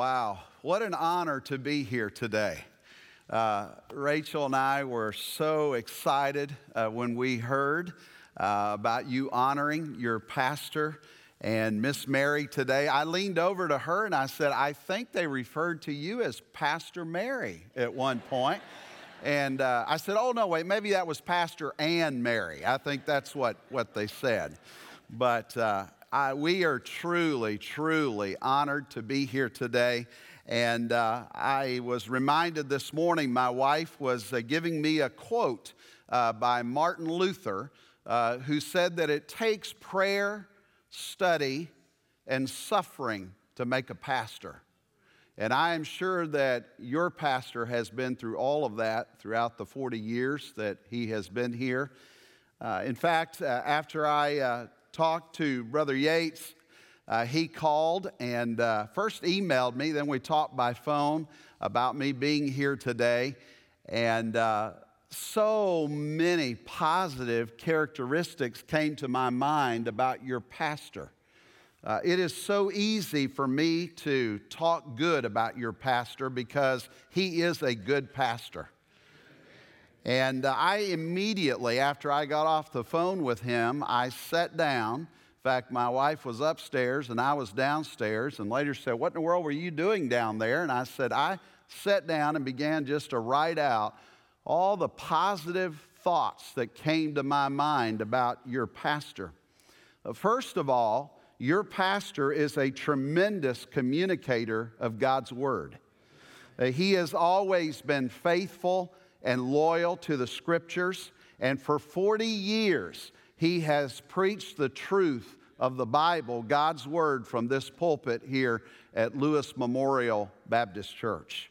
Wow, what an honor to be here today. Rachel and I were so excited when we heard about you honoring your pastor and Miss Mary today. I leaned over to her and I said, I think they referred to you as Pastor Mary at one point. And I said, oh, no, wait, maybe that was Pastor Ann Mary. I think that's what they said. But we are truly, truly honored to be here today. And I was reminded this morning, my wife was giving me a quote by Martin Luther, who said that it takes prayer, study, and suffering to make a pastor. And I am sure that your pastor has been through all of that throughout the 40 years that he has been here. In fact, after I talked to Brother Yates, he called and first emailed me. Then we talked by phone about me being here today. And so many positive characteristics came to my mind about your pastor. It is so easy for me to talk good about your pastor because he is a good pastor. And I immediately, after I got off the phone with him, I sat down. In fact, my wife was upstairs and I was downstairs, and later said, what in the world were you doing down there? And I said, I sat down and began just to write out all the positive thoughts that came to my mind about your pastor. First of all, your pastor is a tremendous communicator of God's word. He has always been faithful and loyal to the scriptures, and for 40 years, he has preached the truth of the Bible, God's word, from this pulpit here at Lewis Memorial Baptist Church.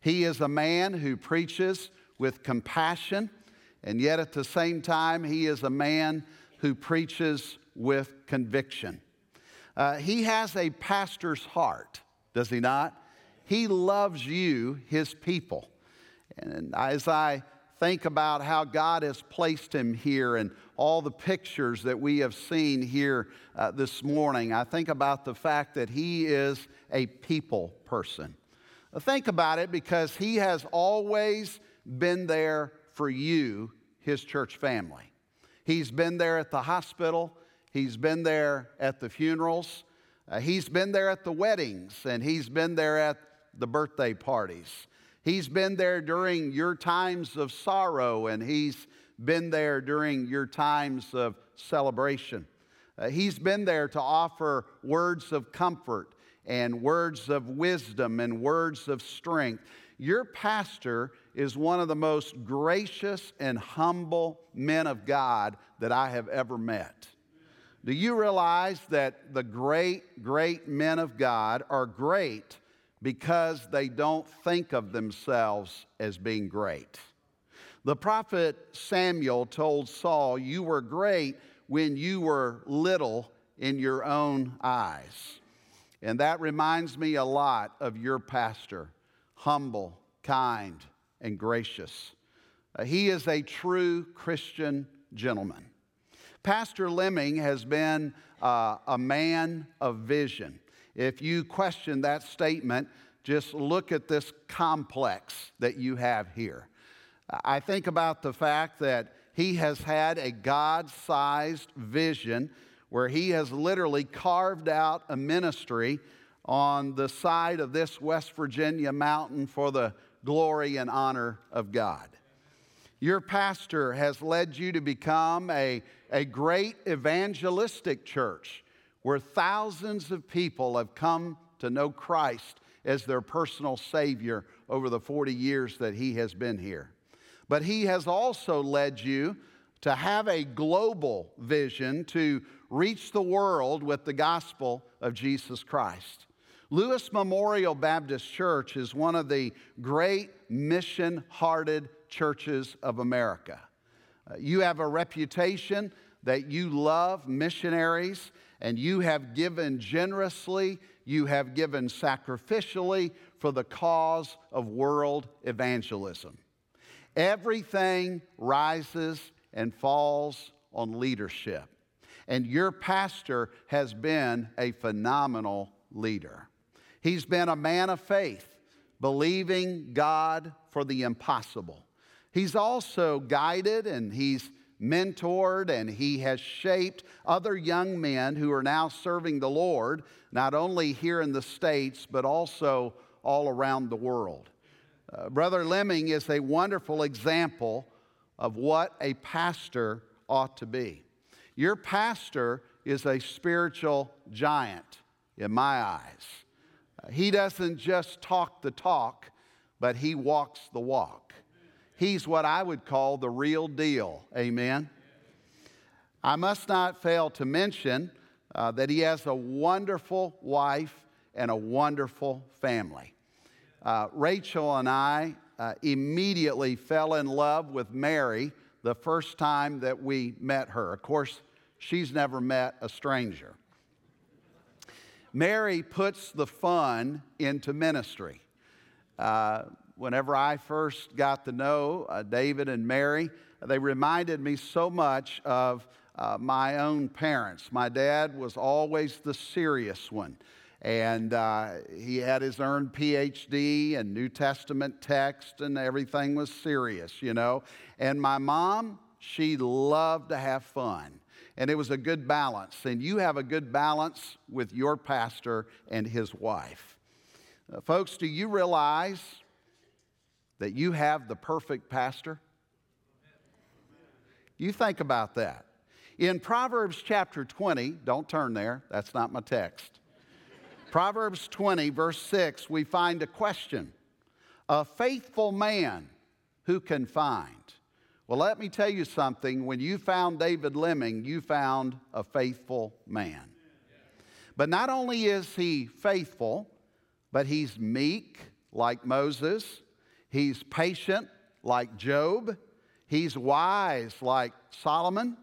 He is a man who preaches with compassion, and yet at the same time, he is a man who preaches with conviction. He has a pastor's heart, does he not? He loves you, his people. And as I think about how God has placed him here and all the pictures that we have seen here this morning, I think about the fact that he is a people person. Think about it, because he has always been there for you, his church family. He's been there at the hospital. He's been there at the funerals. He's been there at the weddings, and he's been there at the birthday parties. He's been there during your times of sorrow, and he's been there during your times of celebration. He's been there to offer words of comfort and words of wisdom and words of strength. Your pastor is one of the most gracious and humble men of God that I have ever met. Do you realize that the great, great men of God are great because they don't think of themselves as being great? The prophet Samuel told Saul, you were great when you were little in your own eyes. And that reminds me a lot of your pastor, humble, kind, and gracious. He is a true Christian gentleman. Pastor Lemming has been a man of vision. If you question that statement, just look at this complex that you have here. I think about the fact that he has had a God-sized vision where he has literally carved out a ministry on the side of this West Virginia mountain for the glory and honor of God. Your pastor has led you to become a great evangelistic church where thousands of people have come to know Christ as their personal Savior over the 40 years that he has been here. But he has also led you to have a global vision to reach the world with the gospel of Jesus Christ. Lewis Memorial Baptist Church is one of the great mission-hearted churches of America. You have a reputation that you love missionaries, and you have given generously, you have given sacrificially for the cause of world evangelism. Everything rises and falls on leadership, and your pastor has been a phenomenal leader. He's been a man of faith, believing God for the impossible. He's also guided and he's mentored and he has shaped other young men who are now serving the Lord, not only here in the States, but also all around the world. Brother Lemming is a wonderful example of what a pastor ought to be. Your pastor is a spiritual giant in my eyes. He doesn't just talk the talk, but he walks the walk. He's what I would call the real deal. Amen? I must not fail to mention that he has a wonderful wife and a wonderful family. Rachel and I immediately fell in love with Mary the first time that we met her. Of course, she's never met a stranger. Mary puts the fun into ministry. Whenever I first got to know David and Mary, they reminded me so much of my own parents. My dad was always the serious one. And he had his earned PhD and New Testament text, and everything was serious, you know. And my mom, she loved to have fun. And it was a good balance. And you have a good balance with your pastor and his wife. Folks, do you realize that you have the perfect pastor? You think about that. In Proverbs chapter 20, don't turn there, that's not my text. Proverbs 20, verse 6, we find a question. A faithful man who can find? Well, let me tell you something. When you found David Lemming, you found a faithful man. But not only is he faithful, but he's meek like Moses. He's patient like Job. He's wise like Solomon.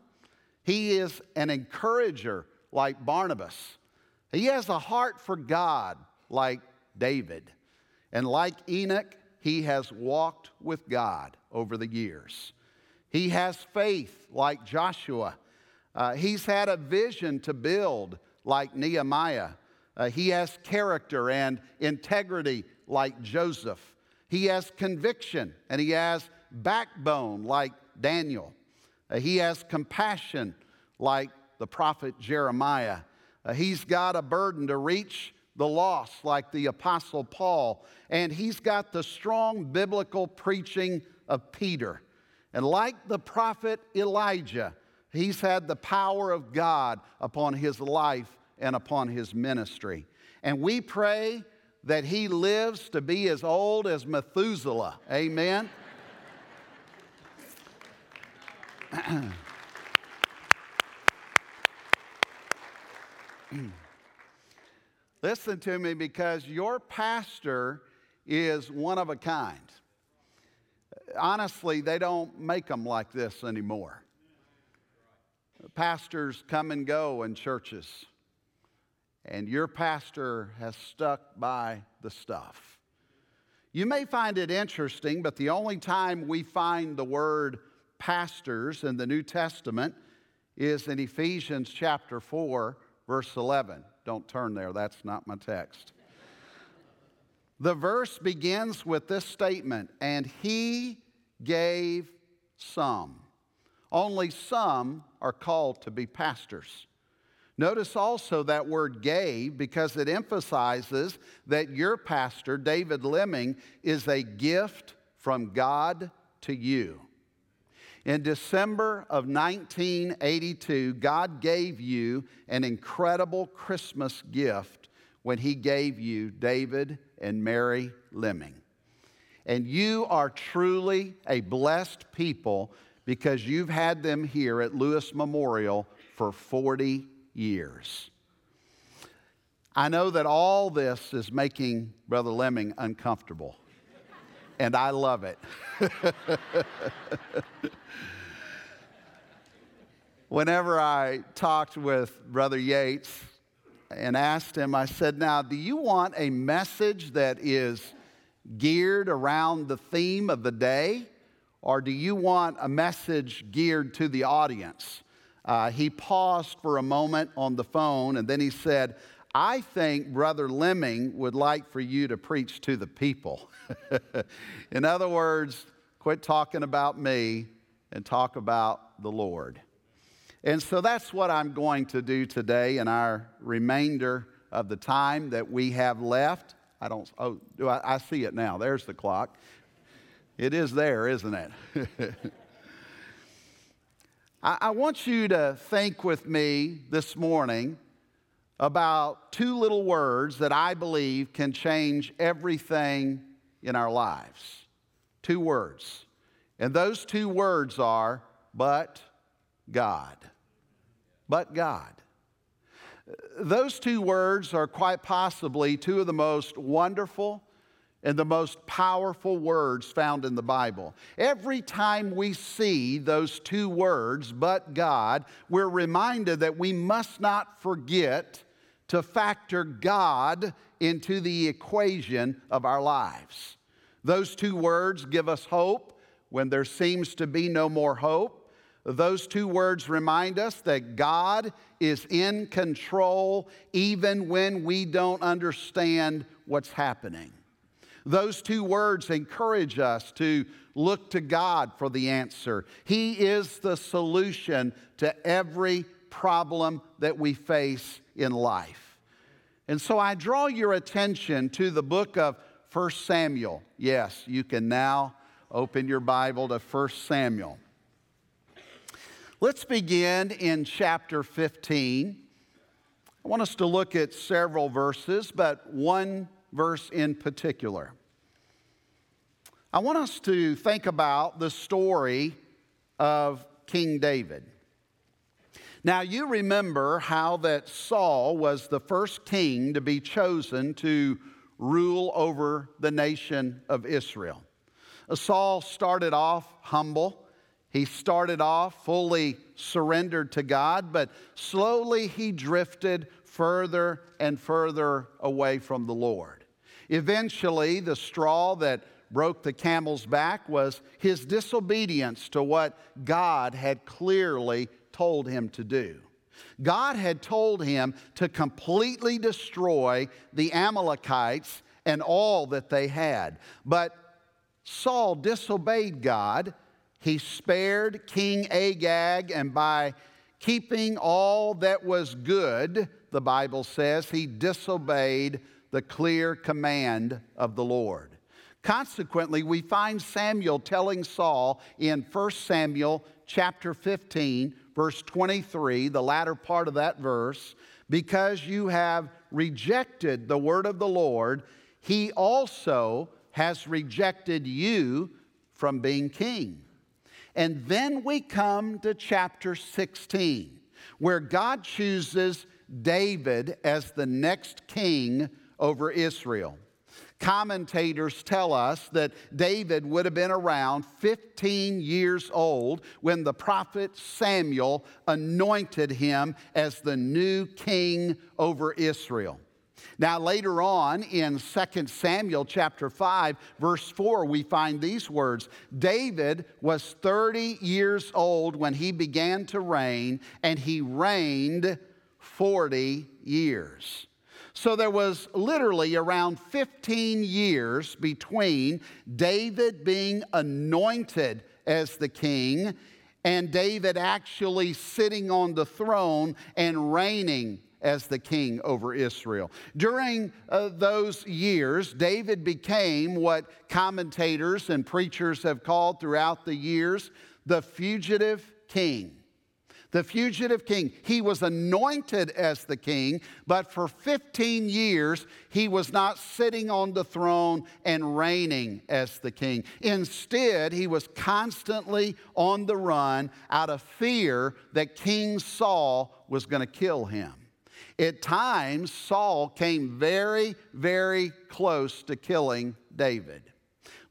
He is an encourager like Barnabas. He has a heart for God like David. And like Enoch, he has walked with God over the years. He has faith like Joshua. He's had a vision to build like Nehemiah. He has character and integrity like Joseph. He has conviction and he has backbone like Daniel. He has compassion like the prophet Jeremiah. He's got a burden to reach the lost like the Apostle Paul. And he's got the strong biblical preaching of Peter. And like the prophet Elijah, he's had the power of God upon his life and upon his ministry. And we pray that he lives to be as old as Methuselah. Amen? Listen to me, because your pastor is one of a kind. Honestly, they don't make them like this anymore. Pastors come and go in churches, and your pastor has stuck by the stuff. You may find it interesting, but the only time we find the word pastors in the New Testament is in Ephesians chapter 4, Verse 11, don't turn there, that's not my text. The verse begins with this statement, and he gave some. Only some are called to be pastors. Notice also that word gave, because it emphasizes that your pastor, David Lemming, is a gift from God to you. In December of 1982, God gave you an incredible Christmas gift when he gave you David and Mary Lemming. And you are truly a blessed people because you've had them here at Lewis Memorial for 40 years. I know that all this is making Brother Lemming uncomfortable. And I love it. Whenever I talked with Brother Yates and asked him, I said, now, do you want a message that is geared around the theme of the day? Or do you want a message geared to the audience? He paused for a moment on the phone, and then he said, I think Brother Lemming would like for you to preach to the people. In other words, quit talking about me and talk about the Lord. And so that's what I'm going to do today in our remainder of the time that we have left. I see it now. There's the clock. It is there, isn't it? I want you to think with me this morning about two little words that I believe can change everything in our lives. Two words. And those two words are, but God. But God. Those two words are quite possibly two of the most wonderful and the most powerful words found in the Bible. Every time we see those two words, but God, we're reminded that we must not forget to factor God into the equation of our lives. Those two words give us hope when there seems to be no more hope. Those two words remind us that God is in control even when we don't understand what's happening. Those two words encourage us to look to God for the answer. He is the solution to every problem that we face in life. And so I draw your attention to the book of 1 Samuel. Yes, you can now open your Bible to 1 Samuel. Let's begin in chapter 15. I want us to look at several verses, but one verse in particular. I want us to think about the story of King David. Now, you remember how that Saul was the first king to be chosen to rule over the nation of Israel. Saul started off humble. He started off fully surrendered to God, but slowly he drifted further and further away from the Lord. Eventually, the straw that broke the camel's back was his disobedience to what God had clearly told him to do. God had told him to completely destroy the Amalekites and all that they had. But Saul disobeyed God. He spared King Agag, and by keeping all that was good, the Bible says, he disobeyed the clear command of the Lord. Consequently, we find Samuel telling Saul in 1 Samuel chapter 15, verse 23, the latter part of that verse, because you have rejected the word of the Lord, he also has rejected you from being king. And then we come to chapter 16, where God chooses David as the next king over Israel. Commentators tell us that David would have been around 15 years old when the prophet Samuel anointed him as the new king over Israel. Now, later on in 2 Samuel chapter 5, verse 4, we find these words. David was 30 years old when he began to reign, and he reigned 40 years. So there was literally around 15 years between David being anointed as the king and David actually sitting on the throne and reigning as the king over Israel. During those years, David became what commentators and preachers have called throughout the years the fugitive king. The fugitive king. He was anointed as the king, but for 15 years, he was not sitting on the throne and reigning as the king. Instead, he was constantly on the run out of fear that King Saul was going to kill him. At times, Saul came very, very close to killing David.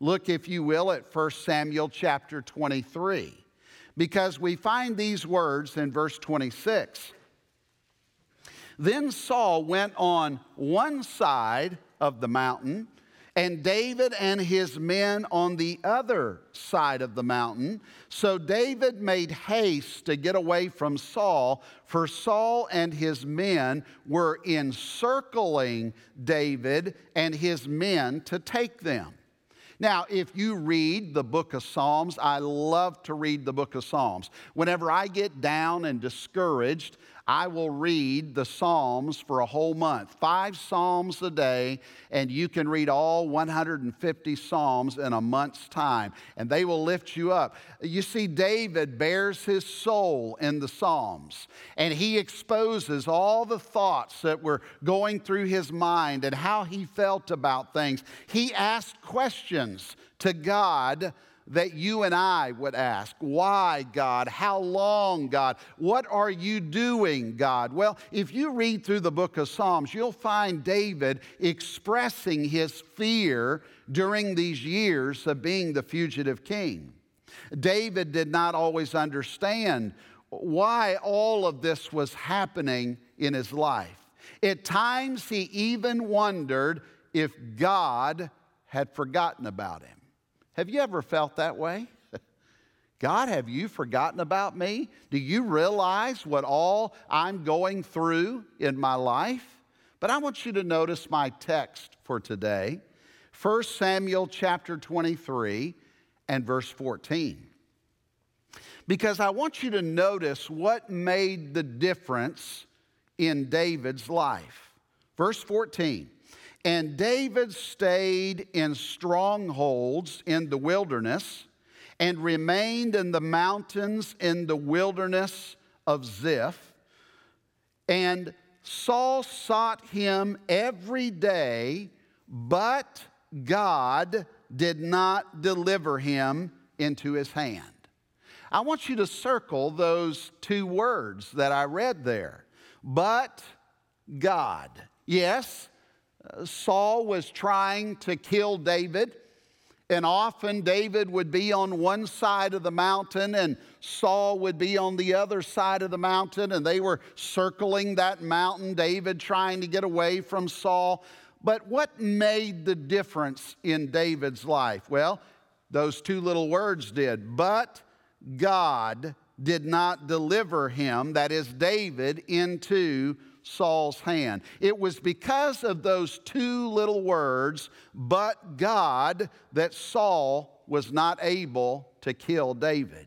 Look, if you will, at 1 Samuel chapter 23, because we find these words in verse 26. Then Saul went on one side of the mountain, and David and his men on the other side of the mountain. So David made haste to get away from Saul, for Saul and his men were encircling David and his men to take them. Now, if you read the book of Psalms, I love to read the book of Psalms. Whenever I get down and discouraged, I will read the Psalms for a whole month. 5 Psalms a day, and you can read all 150 Psalms in a month's time, and they will lift you up. You see, David bears his soul in the Psalms, and he exposes all the thoughts that were going through his mind and how he felt about things. He asked questions to God that you and I would ask. Why, God? How long, God? What are you doing, God? Well, if you read through the book of Psalms, you'll find David expressing his fear during these years of being the fugitive king. David did not always understand why all of this was happening in his life. At times, he even wondered if God had forgotten about him. Have you ever felt that way? God, have you forgotten about me? Do you realize what all I'm going through in my life? But I want you to notice my text for today, 1 Samuel chapter 23 and verse 14. Because I want you to notice what made the difference in David's life. Verse 14. And David stayed in strongholds in the wilderness and remained in the mountains in the wilderness of Ziph. And Saul sought him every day, but God did not deliver him into his hand. I want you to circle those two words that I read there. But God. Yes, Saul was trying to kill David, and often David would be on one side of the mountain and Saul would be on the other side of the mountain, and they were circling that mountain, David trying to get away from Saul. But what made the difference in David's life? Well, those two little words did. But God did not deliver him, that is David, into Saul's hand. It was because of those two little words, but God, that Saul was not able to kill David.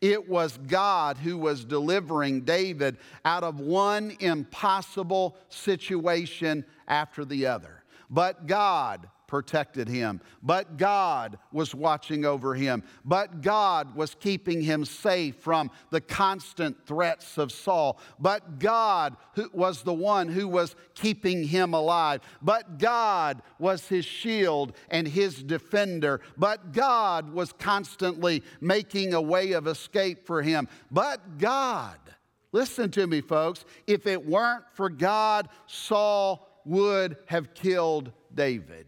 It was God who was delivering David out of one impossible situation after the other. But God protected him. But God was watching over him. But God was keeping him safe from the constant threats of Saul. But God was the one who was keeping him alive. But God was his shield and his defender. But God was constantly making a way of escape for him. But God, listen to me, folks, if it weren't for God, Saul would have killed David.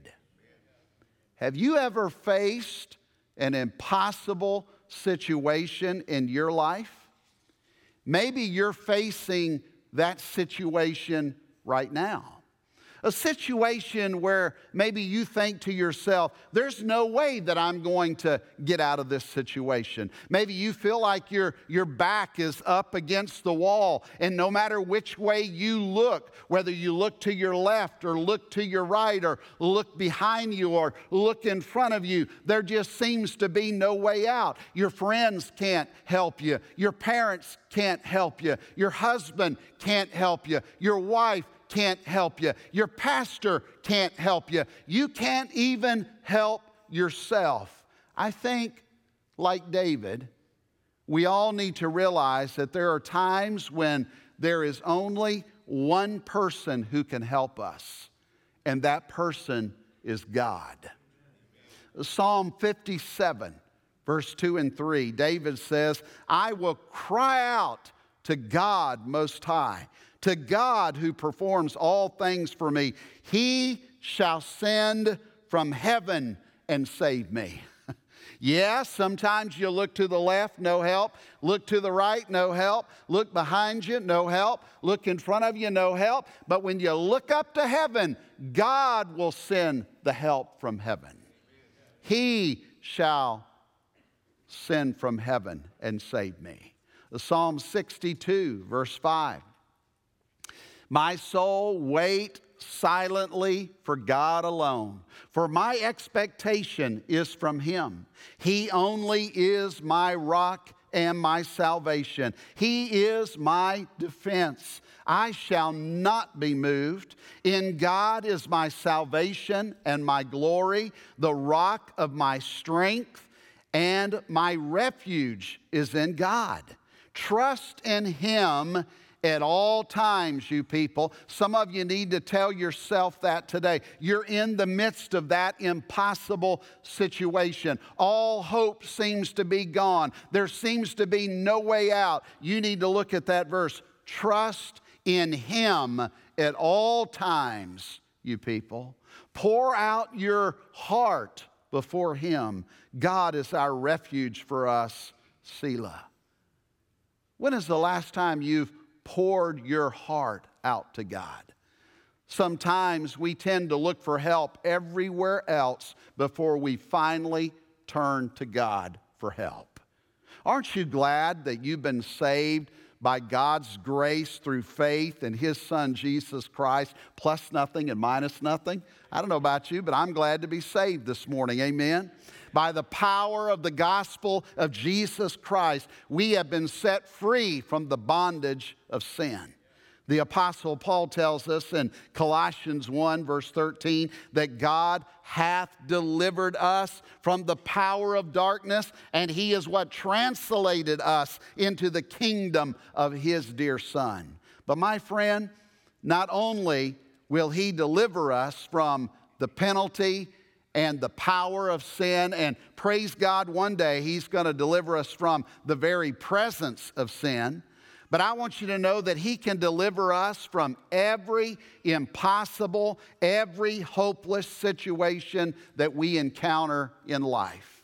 Have you ever faced an impossible situation in your life? Maybe you're facing that situation right now. A situation where maybe you think to yourself, there's no way that I'm going to get out of this situation. Maybe you feel like your back is up against the wall, and no matter which way you look, whether you look to your left or look to your right or look behind you or look in front of you, there just seems to be no way out. Your friends can't help you. Your parents can't help you. Your husband can't help you. Your wife can't help you. Your pastor can't help you. You can't even help yourself. I think, like David, we all need to realize that there are times when there is only one person who can help us, and that person is God. Psalm 57, verse 2 and 3, David says, I will cry out to God Most High, to God who performs all things for me. He shall send from heaven and save me. Yeah, sometimes you look to the left, no help. Look to the right, no help. Look behind you, no help. Look in front of you, no help. But when you look up to heaven, God will send the help from heaven. He shall send from heaven and save me. Psalm 62, verse 5. My soul, wait silently for God alone, for my expectation is from Him. He only is my rock and my salvation. He is my defense. I shall not be moved. In God is my salvation and my glory. The rock of my strength and my refuge is in God. Trust in Him at all times, you people. Some of you need to tell yourself that today. You're in the midst of that impossible situation. All hope seems to be gone. There seems to be no way out. You need to look at that verse. Trust in Him at all times, you people. Pour out your heart before Him. God is our refuge for us, Selah. When is the last time you've poured your heart out to God? Sometimes we tend to look for help everywhere else before we finally turn to God for help. Aren't you glad that you've been saved by God's grace through faith in His Son, Jesus Christ, plus nothing and minus nothing? I don't know about you, but I'm glad to be saved this morning. Amen. By the power of the gospel of Jesus Christ, we have been set free from the bondage of sin. The Apostle Paul tells us in Colossians 1, verse 13, that God hath delivered us from the power of darkness, and He is what translated us into the kingdom of His dear Son. But my friend, not only will He deliver us from the penalty and the power of sin, and praise God, one day He's going to deliver us from the very presence of sin, but I want you to know that He can deliver us from every impossible, every hopeless situation that we encounter in life.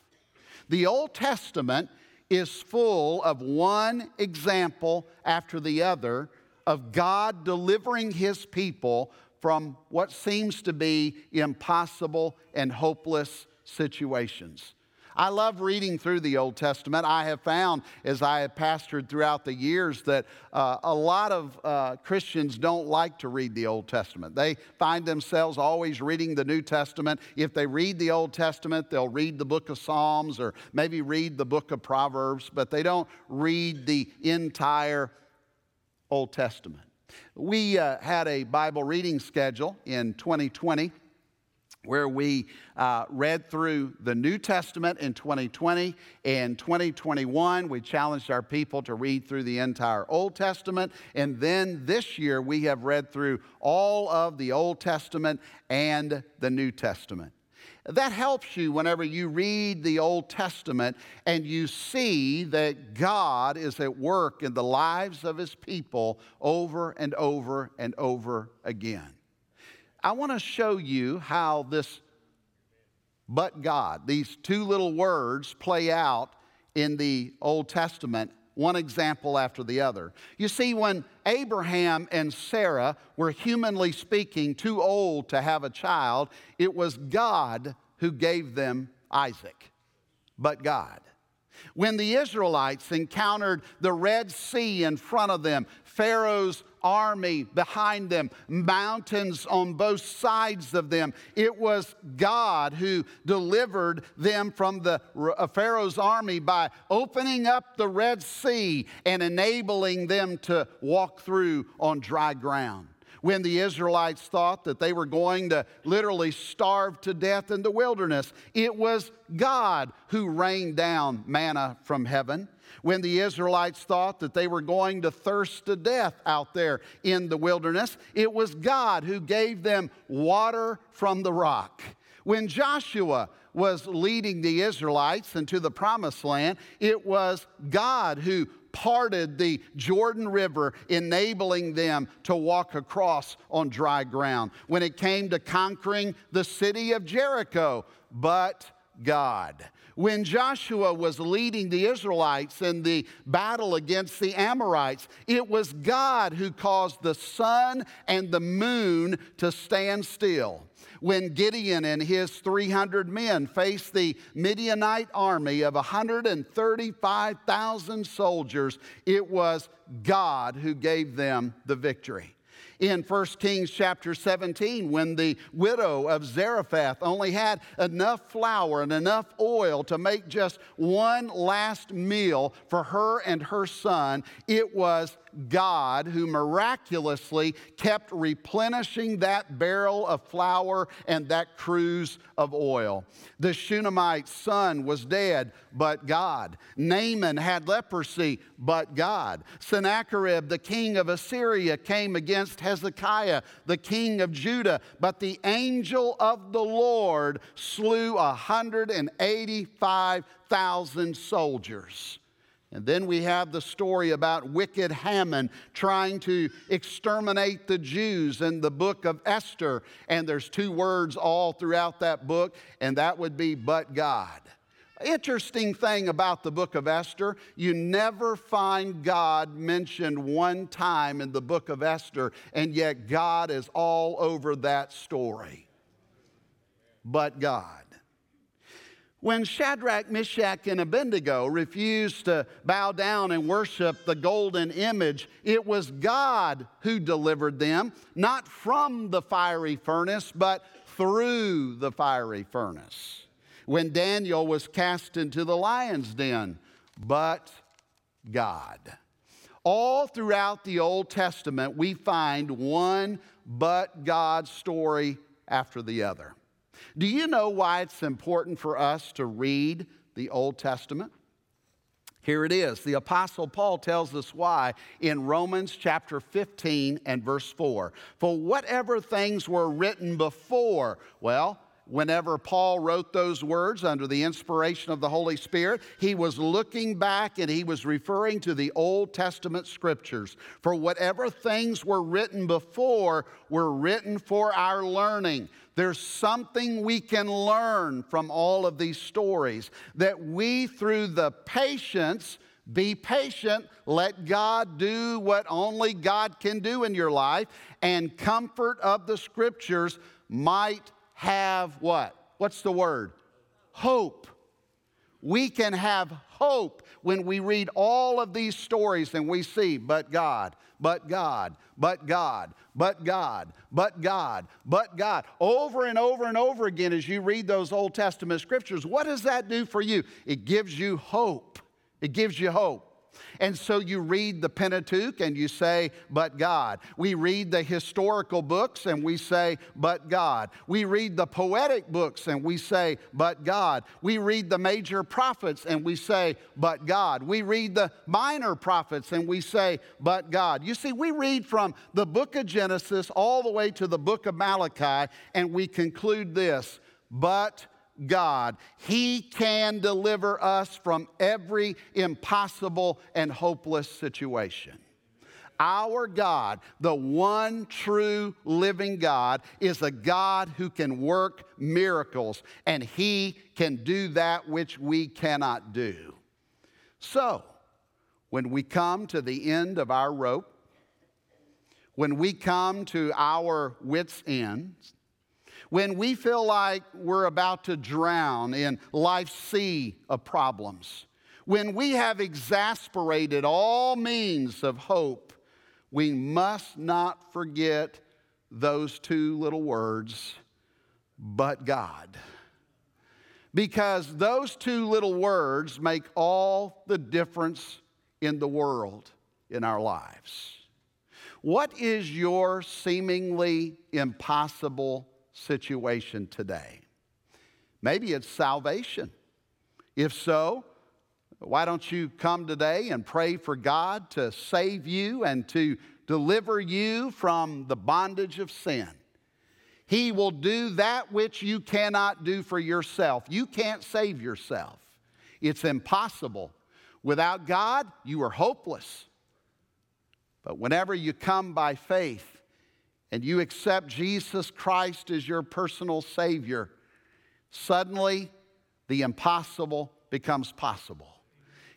The Old Testament is full of one example after the other of God delivering His people from what seems to be impossible and hopeless situations. I love reading through the Old Testament. I have found, as I have pastored throughout the years, that a lot of Christians don't like to read the Old Testament. They find themselves always reading the New Testament. If they read the Old Testament, they'll read the book of Psalms or maybe read the book of Proverbs, but they don't read the entire Old Testament. We had a Bible reading schedule in 2020 where we read through the New Testament in 2020. In 2021, we challenged our people to read through the entire Old Testament. And then this year, we have read through all of the Old Testament and the New Testament. That helps you whenever you read the Old Testament and you see that God is at work in the lives of His people over and over and over again. I want to show you how this "but God," these two little words, play out in the Old Testament, one example after the other. You see, when Abraham and Sarah were, humanly speaking, too old to have a child, it was God who gave them Isaac, but God. When the Israelites encountered the Red Sea in front of them, Pharaoh's army behind them, mountains on both sides of them, it was God who delivered them from the Pharaoh's army by opening up the Red Sea and enabling them to walk through on dry ground. When the Israelites thought that they were going to literally starve to death in the wilderness, it was God who rained down manna from heaven. When the Israelites thought that they were going to thirst to death out there in the wilderness, it was God who gave them water from the rock. When Joshua was leading the Israelites into the promised land, it was God who parted the Jordan River, enabling them to walk across on dry ground. When it came to conquering the city of Jericho, but God. When Joshua was leading the Israelites in the battle against the Amorites, it was God who caused the sun and the moon to stand still. When Gideon and his 300 men faced the Midianite army of 135,000 soldiers, it was God who gave them the victory. In 1 Kings chapter 17, when the widow of Zarephath only had enough flour and enough oil to make just one last meal for her and her son, it was God who miraculously kept replenishing that barrel of flour and that cruse of oil. The Shunammite's son was dead, but God. Naaman had leprosy, but God. Sennacherib, the king of Assyria, came against Hezekiah, the king of Judah, but the angel of the Lord slew 185,000 soldiers. And then we have the story about wicked Haman trying to exterminate the Jews in the book of Esther. And there's two words all throughout that book, and that would be, but God. Interesting thing about the book of Esther, you never find God mentioned one time in the book of Esther, and yet God is all over that story. But God. When Shadrach, Meshach, and Abednego refused to bow down and worship the golden image, it was God who delivered them, not from the fiery furnace, but through the fiery furnace. When Daniel was cast into the lion's den, but God. All throughout the Old Testament, we find one but God story after the other. Do you know why it's important for us to read the Old Testament? Here it is. The Apostle Paul tells us why in Romans chapter 15 and verse 4. For whatever things were written before, whenever Paul wrote those words under the inspiration of the Holy Spirit, he was looking back and he was referring to the Old Testament scriptures. For whatever things were written before were written for our learning. There's something we can learn from all of these stories, that we through the patience, be patient, let God do what only God can do in your life, and comfort of the scriptures might have what? What's the word? Hope. We can have hope when we read all of these stories and we see, but God, but God, but God, but God, but God, but God. Over and over and over again as you read those Old Testament scriptures, what does that do for you? It gives you hope. It gives you hope. And so you read the Pentateuch and you say, but God. We read the historical books and we say, but God. We read the poetic books and we say, but God. We read the major prophets and we say, but God. We read the minor prophets and we say, but God. You see, we read from the book of Genesis all the way to the book of Malachi and we conclude this, but God. He can deliver us from every impossible and hopeless situation. Our God, the one true living God, is a God who can work miracles, and He can do that which we cannot do. So, when we come to the end of our rope, when we come to our wits' ends, when we feel like we're about to drown in life's sea of problems, when we have exasperated all means of hope, we must not forget those two little words, but God. Because those two little words make all the difference in the world, in our lives. What is your seemingly impossible situation today? Maybe it's salvation. If so, why don't you come today and pray for God to save you and to deliver you from the bondage of sin? He will do that which you cannot do for yourself. You can't save yourself. It's impossible. Without God, you are hopeless. But whenever you come by faith, and you accept Jesus Christ as your personal Savior, suddenly the impossible becomes possible.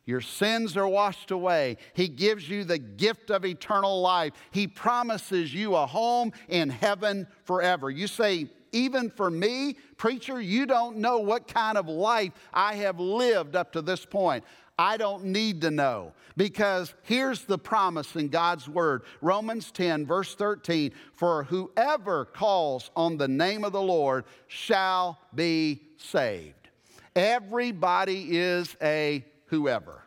Your sins are washed away. He gives you the gift of eternal life. He promises you a home in heaven forever. You say, even for me, preacher, you don't know what kind of life I have lived up to this point. I don't need to know, because here's the promise in God's word. Romans 10, verse 13, for whoever calls on the name of the Lord shall be saved. Everybody is a whoever.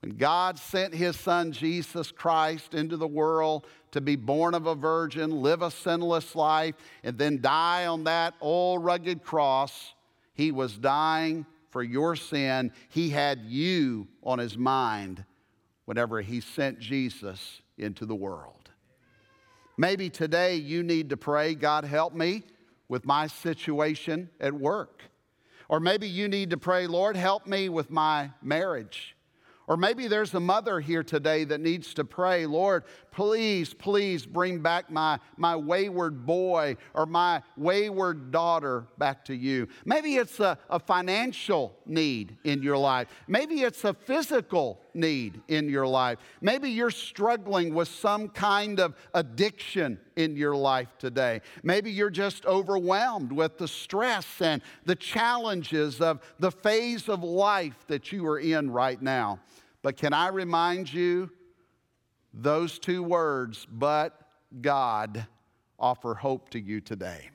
When God sent his son Jesus Christ into the world to be born of a virgin, live a sinless life, and then die on that old rugged cross, he was dying for your sin. He had you on his mind whenever he sent Jesus into the world. Maybe today you need to pray, God, help me with my situation at work. Or maybe you need to pray, Lord, help me with my marriage. Or maybe there's a mother here today that needs to pray, Lord, please, please bring back my wayward boy or my wayward daughter back to you. Maybe it's a financial need in your life. Maybe it's a physical need in your life. Maybe you're struggling with some kind of addiction in your life today. Maybe you're just overwhelmed with the stress and the challenges of the phase of life that you are in right now. But can I remind you, those two words, but God, offer hope to you today.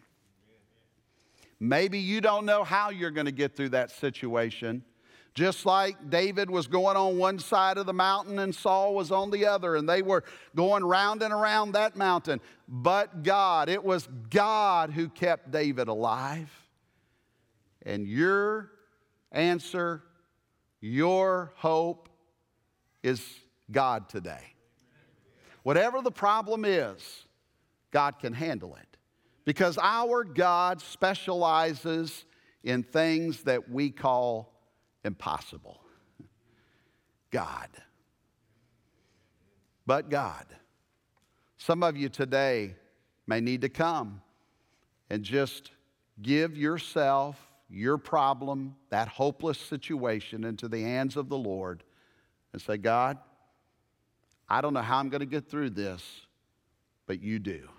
Maybe you don't know how you're going to get through that situation. Just like David was going on one side of the mountain and Saul was on the other, and they were going round and around that mountain. But God, it was God who kept David alive. And your answer, your hope is God today. Whatever the problem is, God can handle it. Because our God specializes in things that we call impossible. God. But God. Some of you today may need to come and just give yourself, your problem, that hopeless situation into the hands of the Lord and say, God, I don't know how I'm going to get through this, but you do.